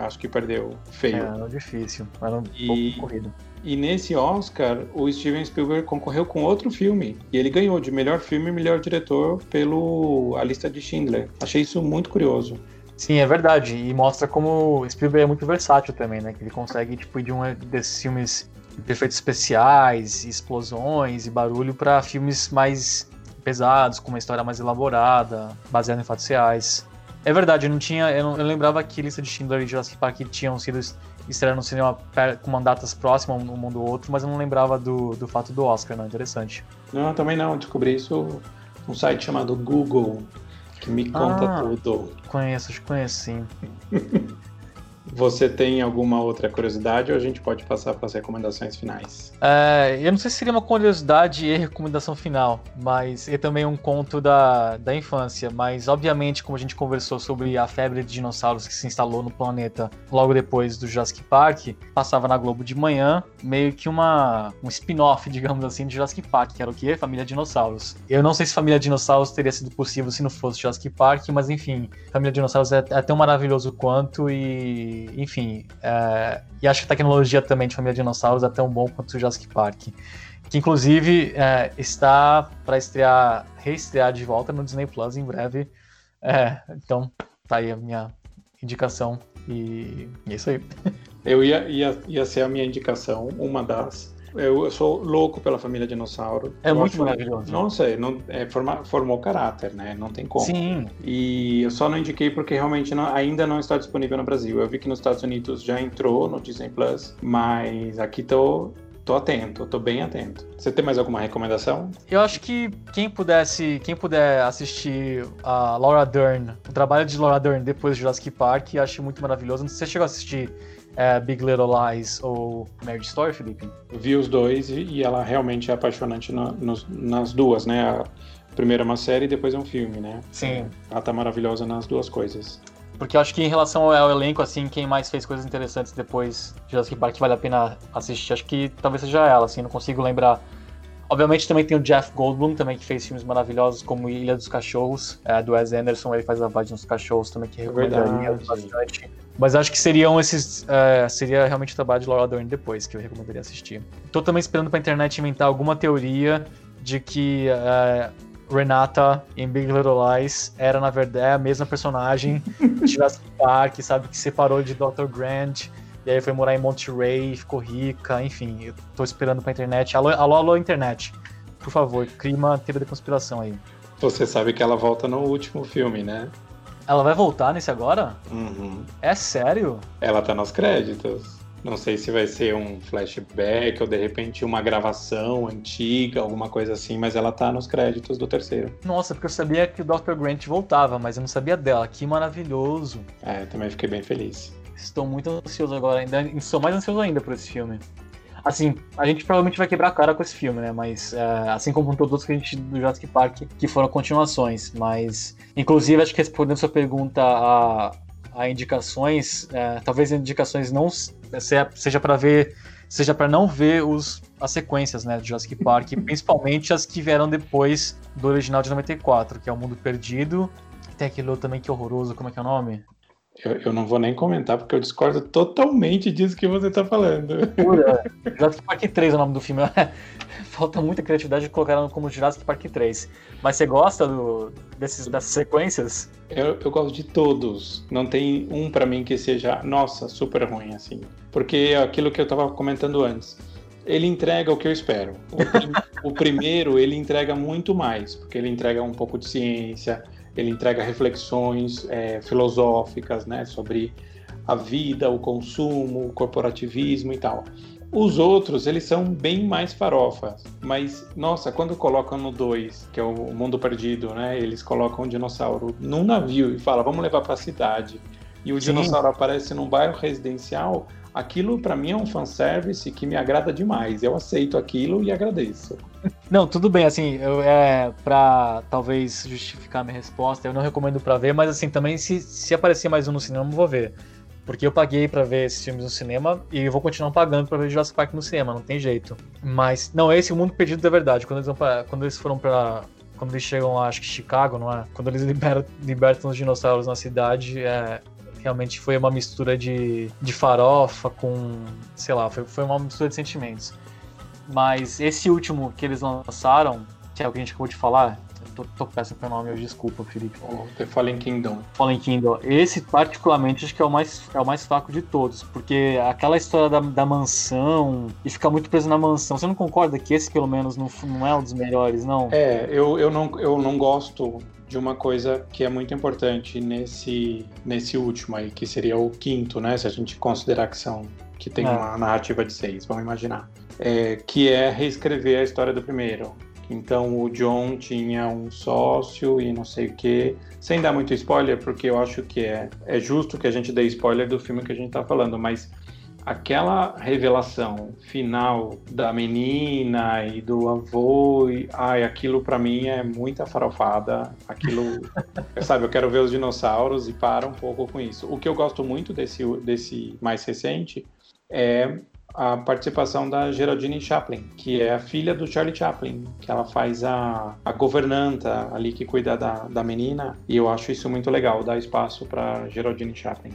acho que perdeu feio. Era difícil, era um e, pouco corrido. E nesse Oscar, o Steven Spielberg concorreu com outro filme, e ele ganhou de melhor filme e melhor diretor pelo A Lista de Schindler. Achei isso muito curioso. Sim, é verdade, e mostra como o Spielberg é muito versátil também, né? Que ele consegue, tipo, ir de um desses filmes... efeitos especiais, explosões e barulho para filmes mais pesados, com uma história mais elaborada, baseada em fatos reais. É verdade, eu não tinha, eu, não, eu lembrava que Lista de Schindler e Jurassic Park tinham sido estreados no cinema com datas próximas um do outro, mas eu não lembrava do, do fato do Oscar, não, interessante. Não, eu também não, descobri isso num site chamado Google, que me conta ah, tudo. Conheço, conheço sim. Você tem alguma outra curiosidade ou a gente pode passar para as recomendações finais? É, eu não sei se seria uma curiosidade e recomendação final, mas é também um conto da, da infância. Mas, obviamente, como a gente conversou sobre a febre de dinossauros que se instalou no planeta logo depois do Jurassic Park, passava na Globo de manhã, meio que uma, um spin-off, digamos assim, de Jurassic Park, que era o quê? Família Dinossauros. Eu não sei se Família Dinossauros teria sido possível se não fosse Jurassic Park, mas enfim, Família Dinossauros é, é tão maravilhoso quanto e E, enfim, é, e acho que a tecnologia também de Família Dinossauros é tão bom quanto o Jurassic Park, que inclusive é, está para estrear, reestrear de volta no Disney Plus em breve. É, então tá aí a minha indicação e, e é isso aí. Eu ia, ia, ia ser a minha indicação, uma das. Eu, eu sou louco pela Família Dinossauro. É eu muito acho, maravilhoso. Não sei, não, é, forma, formou caráter, né? Não tem como. Sim. E eu só não indiquei porque realmente não, ainda não está disponível no Brasil. Eu vi que nos Estados Unidos já entrou no Disney Plus, mas aqui tô... Tô atento, tô bem atento. Você tem mais alguma recomendação? Eu acho que quem pudesse, quem puder assistir a Laura Dern, o trabalho de Laura Dern depois do Jurassic Park, acho muito maravilhoso. Não sei se você chegou a assistir é, Big Little Lies ou Marriage Story, Felipe? Eu vi os dois e ela realmente é apaixonante na, nos, nas duas, né? A, primeiro é uma série e depois é um filme, né? Sim. Ela tá maravilhosa nas duas coisas. Porque eu acho que em relação ao elenco, assim, quem mais fez coisas interessantes depois de Jurassic Park vale a pena assistir, acho que talvez seja ela, assim, não consigo lembrar. Obviamente também tem o Jeff Goldblum, também, que fez filmes maravilhosos como Ilha dos Cachorros, é, do Wes Anderson, ele faz a voz dos cachorros também, que recomendaria bastante. Mas acho que seriam esses, é, seria realmente o trabalho de Laura Dern depois, que eu recomendaria assistir. Tô também esperando pra internet inventar alguma teoria de que... É, Renata em Big Little Lies era, na verdade, a mesma personagem de Jurassic Park, sabe, que separou de doutor Grant, e aí foi morar em Monterey, ficou rica, enfim, eu tô esperando pra internet. Alô, alô, alô, internet, por favor, crie uma teoria da conspiração aí. Você sabe que ela volta no último filme, né? Ela vai voltar nesse agora? Uhum. É sério? Ela tá nos créditos. Não sei se vai ser um flashback ou, de repente, uma gravação antiga, alguma coisa assim, mas ela tá nos créditos do terceiro. Nossa, porque eu sabia que o doutor Grant voltava, mas eu não sabia dela. Que maravilhoso. É, eu também fiquei bem feliz. Estou muito ansioso agora, ainda estou mais ansioso ainda por esse filme. Assim, a gente provavelmente vai quebrar a cara com esse filme, né? Mas, é, assim como todos os que a gente do Jurassic Park, que foram continuações, mas... Inclusive, acho que respondendo sua pergunta a... a indicações, é, talvez indicações não seja para ver, seja para não ver os, as sequências, né, de Jurassic Park, principalmente as que vieram depois do original de noventa e quatro, que é O Mundo Perdido, e tem aquele outro também que é horroroso, como é que é o nome? Eu, eu não vou nem comentar, porque eu discordo totalmente disso que você tá falando. Pura. Jurassic Park três é o nome do filme. Falta muita criatividade de colocar como Jurassic Park três. Mas você gosta do, desses, dessas sequências? Eu, eu gosto de todos. Não tem um pra mim que seja, nossa, super ruim, assim. Porque é aquilo que eu tava comentando antes. Ele entrega o que eu espero. O, prim, o primeiro, ele entrega muito mais. Porque ele entrega um pouco de ciência... Ele entrega reflexões é, filosóficas, né, sobre a vida, o consumo, o corporativismo e tal. Os outros, eles são bem mais farofas, mas, nossa, quando colocam no dois, que é o Mundo Perdido, né, eles colocam um dinossauro num navio e falam, vamos levar para a cidade, e o Sim. dinossauro aparece num bairro residencial, aquilo para mim é um fanservice que me agrada demais, eu aceito aquilo e agradeço. Não, tudo bem, assim, eu, é, pra talvez justificar minha resposta, eu não recomendo pra ver, mas assim, também se, se aparecer mais um no cinema, eu vou ver. Porque eu paguei pra ver esses filmes no cinema e eu vou continuar pagando pra ver Jurassic Park no cinema, não tem jeito. Mas, não, esse é o Mundo Perdido da verdade, quando eles, vão pra, quando eles foram pra... Quando eles chegam lá, acho que Chicago, não é? Quando eles liberam, libertam os dinossauros na cidade, é... Realmente foi uma mistura de, de farofa com, sei lá, foi, foi uma mistura de sentimentos. Mas esse último que eles lançaram, que é o que a gente acabou de falar, eu tô, tô péssimo pelo nome, eu desculpa, Felipe. Oh, The Fallen Kingdom. Fallen Kingdom. Esse, particularmente, acho que é o mais, é o mais fraco de todos, porque aquela história da, da mansão, e ficar muito preso na mansão, você não concorda que esse, pelo menos, não, não é um dos melhores, não? É, eu, eu, não, eu não gosto... de uma coisa que é muito importante nesse, nesse último aí, que seria o quinto, né? Se a gente considerar que são que tem é. uma narrativa de seis, vamos imaginar. É, que é reescrever a história do primeiro. Então o John tinha um sócio e não sei o quê. Sem dar muito spoiler, porque eu acho que é, é justo que a gente dê spoiler do filme que a gente tá falando, mas aquela revelação final da menina e do avô, e, ai, aquilo pra mim é muita farofada, aquilo, sabe, eu quero ver os dinossauros e para um pouco com isso. O que eu gosto muito desse, desse mais recente é a participação da Geraldine Chaplin, que é a filha do Charlie Chaplin, que ela faz a, a governanta ali que cuida da, da menina, e eu acho isso muito legal, dar espaço pra Geraldine Chaplin.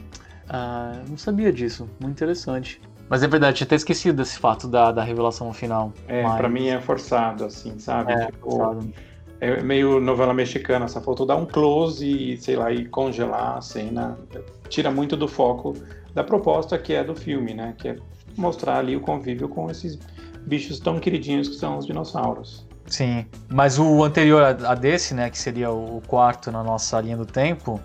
Ah, não sabia disso, muito interessante. Mas é verdade, tinha até esquecido desse fato da, da revelação final. É, mas... pra mim é forçado, assim, sabe? É, tipo, forçado. É meio novela mexicana, só faltou dar um close e, sei lá, e congelar a cena. Tira muito do foco da proposta que é do filme, né? Que é mostrar ali o convívio com esses bichos tão queridinhos que são os dinossauros. Sim, mas o anterior a desse, né, que seria o quarto na nossa linha do tempo...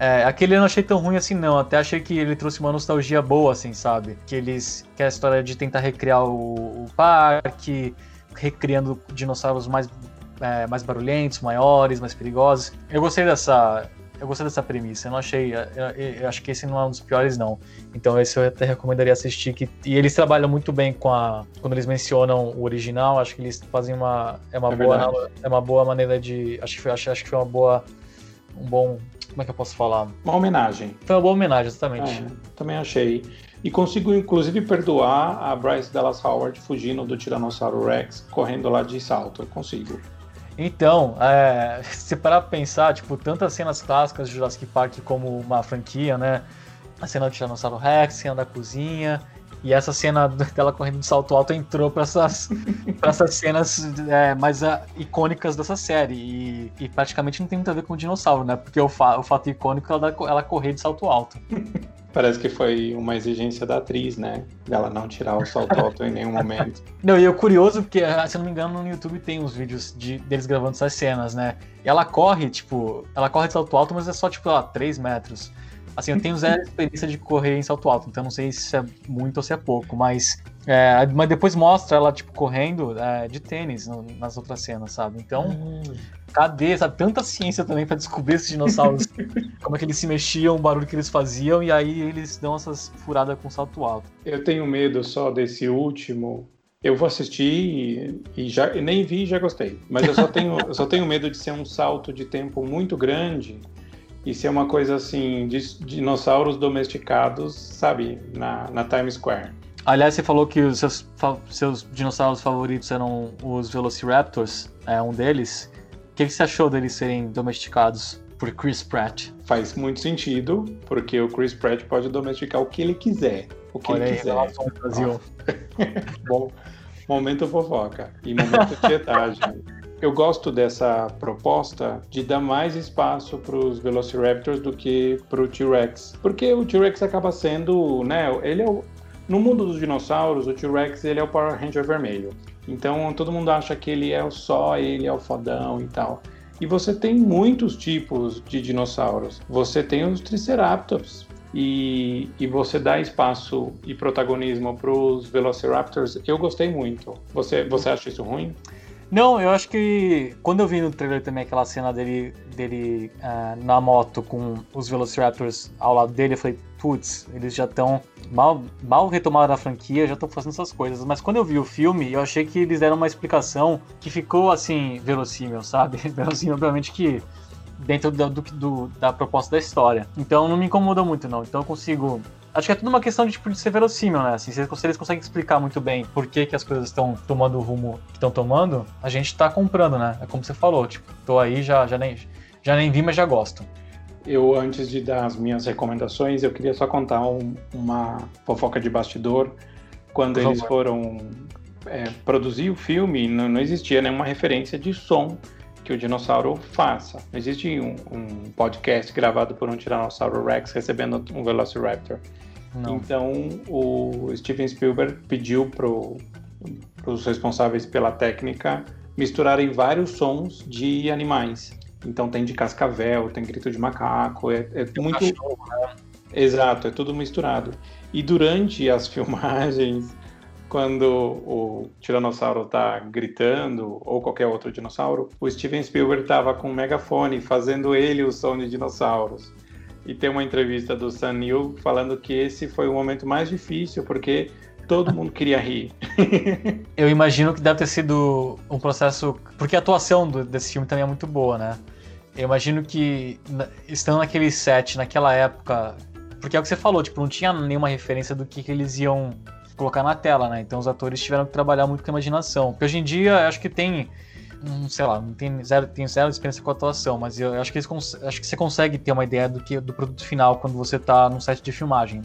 É, aquele eu não achei tão ruim assim não, até achei que ele trouxe uma nostalgia boa, assim, sabe? Que eles, que é a história de tentar recriar o, o parque, recriando dinossauros mais, é, mais barulhentos, maiores, mais perigosos. Eu gostei dessa, eu gostei dessa premissa, eu não achei, eu, eu, eu acho que esse não é um dos piores não. Então esse eu até recomendaria assistir, que, e eles trabalham muito bem com a, quando eles mencionam o original, acho que eles fazem uma, é uma, é boa, é uma boa maneira de, acho que, acho, acho que foi uma boa, um bom... Como é que eu posso falar? Uma homenagem. Foi uma boa homenagem, exatamente. É, também achei. E consigo, inclusive, perdoar a Bryce Dallas Howard fugindo do Tiranossauro Rex, correndo lá de salto. Eu consigo. Então, é, se parar pra pensar, tipo, tantas cenas clássicas de Jurassic Park como uma franquia, né? A cena do Tiranossauro Rex, a cena da cozinha... E essa cena dela correndo de salto alto entrou para essas, essas cenas é, mais a, icônicas dessa série. E, e praticamente não tem muito a ver com o dinossauro, né? Porque o, fa, o fato icônico é ela, ela correr de salto alto. Parece que foi uma exigência da atriz, né? Dela não tirar o salto alto em nenhum momento. Não, e eu curioso, porque, se eu não me engano, no YouTube tem uns vídeos de, deles gravando essas cenas, né? E ela corre, tipo, ela corre de salto alto, mas é só, tipo, lá, três metros. Assim, eu tenho zero experiência de correr em salto alto, então não sei se é muito ou se é pouco, mas, é, mas depois mostra ela, tipo, correndo é, de tênis no, nas outras cenas, sabe? Então, hum. cadê, sabe? Tanta ciência também pra descobrir esses dinossauros, como é que eles se mexiam, o barulho que eles faziam, e aí eles dão essas furadas com salto alto. Eu tenho medo só desse último... Eu vou assistir e, e já, nem vi e já gostei, mas eu só tenho, eu só tenho medo de ser um salto de tempo muito grande... E ser uma coisa assim, de dinossauros domesticados, sabe, na, na Times Square. Aliás, você falou que os seus, seus dinossauros favoritos eram os Velociraptors, é um deles. O que você achou deles serem domesticados por Chris Pratt? Faz muito sentido, porque o Chris Pratt pode domesticar o que ele quiser. O que Olha ele aí, quiser. Relação ao Brasil. Bom, momento fofoca e momento tietagem. Eu gosto dessa proposta de dar mais espaço para os Velociraptors do que para o T-Rex. Porque o T-Rex acaba sendo, né, ele é o... No mundo dos dinossauros, o T-Rex ele é o Power Ranger vermelho. Então todo mundo acha que ele é o só, ele é o fodão e tal. E você tem muitos tipos de dinossauros. Você tem os Triceratops. E, e você dá espaço e protagonismo para os Velociraptors. Eu gostei muito. Você, você acha isso ruim? Não, eu acho que quando eu vi no trailer também aquela cena dele, dele uh, na moto com os Velociraptors ao lado dele, eu falei, putz, eles já estão mal, mal retomaram a franquia, já estão fazendo essas coisas. Mas quando eu vi o filme, eu achei que eles deram uma explicação que ficou, assim, verossímil, sabe? Verossímil, obviamente, que dentro do, do, do, da proposta da história. Então não me incomodou muito, não. Então eu consigo... Acho que é tudo uma questão de, tipo, de ser verossímil, né? Assim, se eles conseguem explicar muito bem por que, que as coisas estão tomando o rumo que estão tomando, a gente tá comprando, né? É como você falou, tipo, tô aí, já, já, nem, já nem vi, mas já gosto. Eu, antes de dar as minhas recomendações, eu queria só contar um, uma fofoca de bastidor. Quando eles foram é, produzir o filme, não, não existia nenhuma referência de som que o dinossauro faça. Existe um, um podcast gravado por um Tiranossauro Rex recebendo um Velociraptor. Não. Então, o Steven Spielberg pediu para os responsáveis pela técnica misturarem vários sons de animais. Então, tem de cascavel, tem grito de macaco, é, é muito... Cachorro, né? Exato, é tudo misturado. E durante as filmagens, quando o Tiranossauro tá gritando, ou qualquer outro dinossauro, o Steven Spielberg tava com um megafone fazendo ele o som de dinossauros. E tem uma entrevista do Sam Neill falando que esse foi o momento mais difícil, porque todo mundo queria rir. Eu imagino que deve ter sido um processo... Porque a atuação do, desse filme também é muito boa, né? Eu imagino que, estando naquele set, naquela época... Porque é o que você falou, tipo, não tinha nenhuma referência do que, que eles iam colocar na tela, né? Então os atores tiveram que trabalhar muito com a imaginação. Porque hoje em dia, acho que tem... não sei lá, não tem zero, tem zero experiência com a atuação, mas eu acho que, eles, acho que você consegue ter uma ideia do, que, do produto final quando você está num set de filmagem.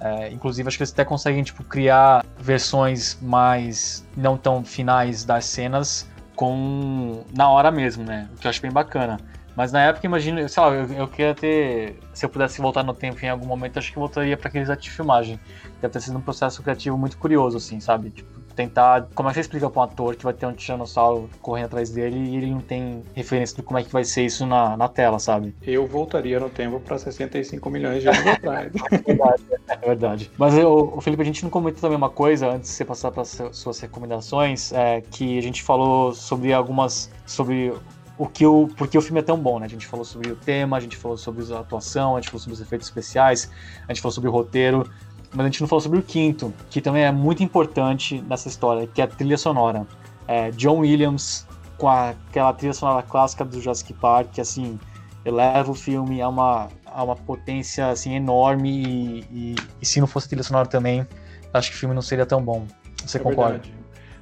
É, inclusive, acho que eles até conseguem tipo, criar versões mais não tão finais das cenas com, na hora mesmo, né? O que eu acho bem bacana. Mas na época, imagino, sei lá, eu, eu queria ter... Se eu pudesse voltar no tempo em algum momento, acho que voltaria para aqueles atos de filmagem. Deve ter sido um processo criativo muito curioso, assim, sabe? Tipo, tentar... Como é que você explica para um ator que vai ter um tiranossauro correndo atrás dele e ele não tem referência de como é que vai ser isso na, na tela, sabe? Eu voltaria no tempo para sessenta e cinco milhões de anos atrás. É verdade, é verdade. Mas, eu, o Felipe, a gente não comentou também uma coisa, antes de você passar para suas recomendações, é que a gente falou sobre algumas... sobre O que o, porque o filme é tão bom, né? A gente falou sobre o tema, a gente falou sobre a atuação, a gente falou sobre os efeitos especiais, a gente falou sobre o roteiro, mas a gente não falou sobre o quinto, que também é muito importante nessa história, que é a trilha sonora. É, John Williams, com a, aquela trilha sonora clássica do Jurassic Park, que, assim, eleva o filme a uma, a uma potência, assim, enorme e, e, e se não fosse a trilha sonora também, acho que o filme não seria tão bom. Você é concorda? Verdade.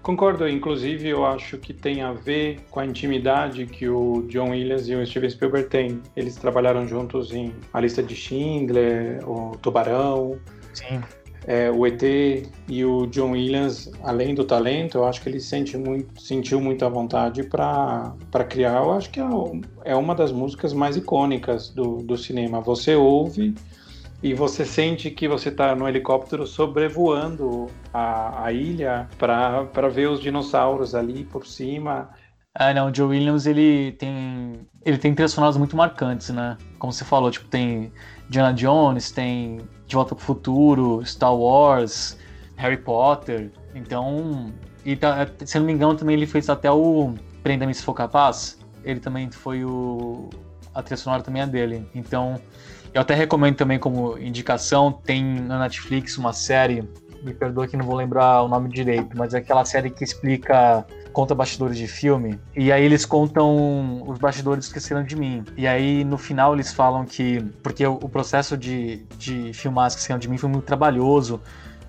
Concordo, inclusive eu acho que tem a ver com a intimidade que o John Williams e o Steven Spielberg têm. Eles trabalharam juntos em A Lista de Schindler, o Tubarão, Sim. É, o E T, e o John Williams, além do talento, eu acho que ele sente muito, sentiu muita vontade para criar. Eu acho que é uma das músicas mais icônicas do, do cinema. Você ouve e você sente que você está no helicóptero sobrevoando a, a ilha para ver os dinossauros ali por cima. Ah, não, o John Williams, ele tem, ele tem trilhas sonoras muito marcantes, né? Como você falou, tipo, tem Indiana Jones, tem De Volta para o Futuro, Star Wars, Harry Potter. Então, e tá, se eu não me engano, também ele fez até o Prenda-me se for capaz. Ele também foi o... A trilha sonora também é dele. Então... Eu até recomendo também como indicação, tem na Netflix uma série, me perdoa que não vou lembrar o nome direito, mas é aquela série que explica, conta bastidores de filme, e aí eles contam os bastidores Esqueceram de Mim, e aí no final eles falam que, porque o, o processo de, de filmar Esqueceram de Mim foi muito trabalhoso,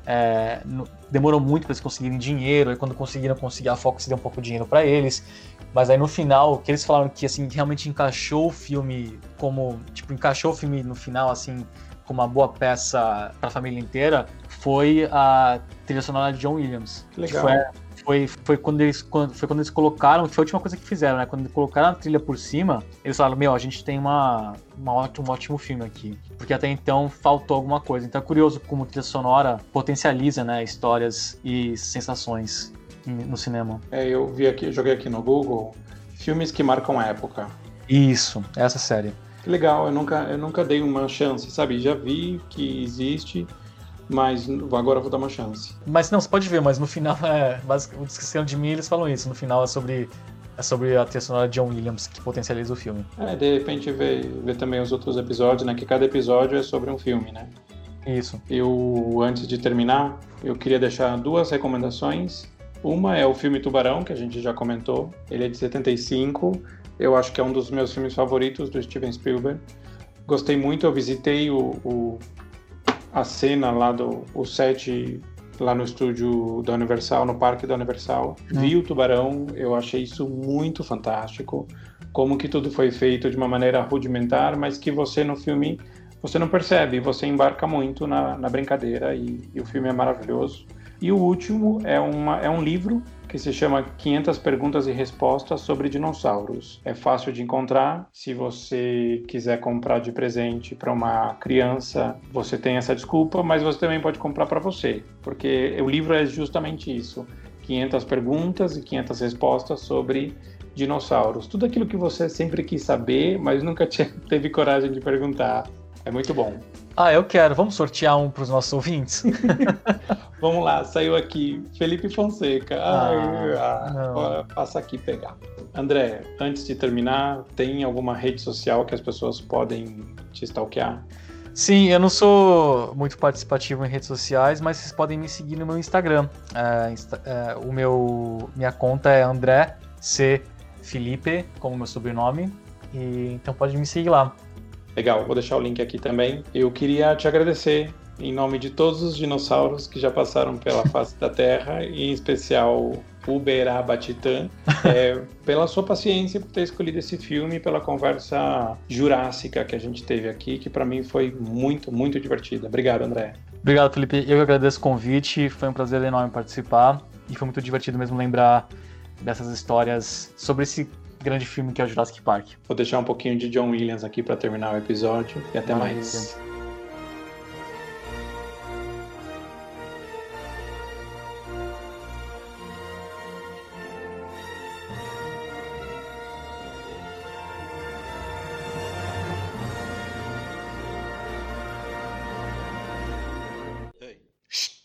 é, no, demorou muito para eles conseguirem dinheiro, e quando conseguiram conseguir a Fox deu um pouco de dinheiro para eles, mas aí no final, que eles falaram que assim, realmente encaixou o filme como, tipo, encaixou o filme no final assim, como uma boa peça para a família inteira, foi a trilha sonora de John Williams. Que legal. Que foi, foi, foi, quando eles, quando, foi quando eles colocaram, que foi a última coisa que fizeram, né? Quando eles colocaram a trilha por cima, eles falaram, meu, a gente tem uma, uma ótimo, um ótimo filme aqui. Porque até então faltou alguma coisa. Então é curioso como a trilha sonora potencializa, né, histórias e sensações no cinema. É, eu vi aqui, joguei aqui no Google, filmes que marcam a época. Isso, essa série. Que legal, eu nunca, eu nunca dei uma chance, sabe? Já vi que existe, mas agora eu vou dar uma chance. Mas não, você pode ver, mas no final, é, o Esqueceram de Mim, eles falam isso, no final é sobre, é sobre a trilha sonora de John Williams, que potencializa o filme. É, de repente ver, ver também os outros episódios, né? Que cada episódio é sobre um filme, né? Isso. Eu, antes de terminar, eu queria deixar duas recomendações. Uma é o filme Tubarão, que a gente já comentou, ele é de setenta e cinco, eu acho que é um dos meus filmes favoritos do Steven Spielberg. Gostei muito, eu visitei o, o, a cena lá do o set, lá no estúdio da Universal, no parque da Universal, hum. Vi o Tubarão, eu achei isso muito fantástico, como que tudo foi feito de uma maneira rudimentar, mas que você no filme, você não percebe, você embarca muito na, na brincadeira e, e o filme é maravilhoso. E o último é, uma, é um livro que se chama quinhentas perguntas e Respostas sobre Dinossauros. É fácil de encontrar. Se você quiser comprar de presente para uma criança, você tem essa desculpa, mas você também pode comprar para você, porque o livro é justamente isso. quinhentas perguntas e quinhentas respostas sobre dinossauros. Tudo aquilo que você sempre quis saber, mas nunca teve coragem de perguntar. É muito bom. Ah, eu quero. Vamos sortear um para os nossos ouvintes? Vamos lá, saiu aqui. Felipe Fonseca. Ai, ah, ah, passa aqui pegar. André, antes de terminar, tem alguma rede social que as pessoas podem te stalkear? Sim, eu não sou muito participativo em redes sociais, mas vocês podem me seguir no meu Instagram. É, insta- é, o meu, minha conta é André C. Felipe, como meu sobrenome. E, então pode me seguir lá. Legal, vou deixar o link aqui também. Eu queria te agradecer em nome de todos os dinossauros que já passaram pela face da Terra, e em especial Uberabatitan, é, pela sua paciência, por ter escolhido esse filme, pela conversa jurássica que a gente teve aqui, que para mim foi muito, muito divertida. Obrigado, André. Obrigado, Felipe. Eu que agradeço o convite, foi um prazer enorme participar e foi muito divertido mesmo lembrar dessas histórias sobre esse grande filme que é o Jurassic Park. Vou deixar um pouquinho de John Williams aqui para terminar o episódio e até Maravilha. mais.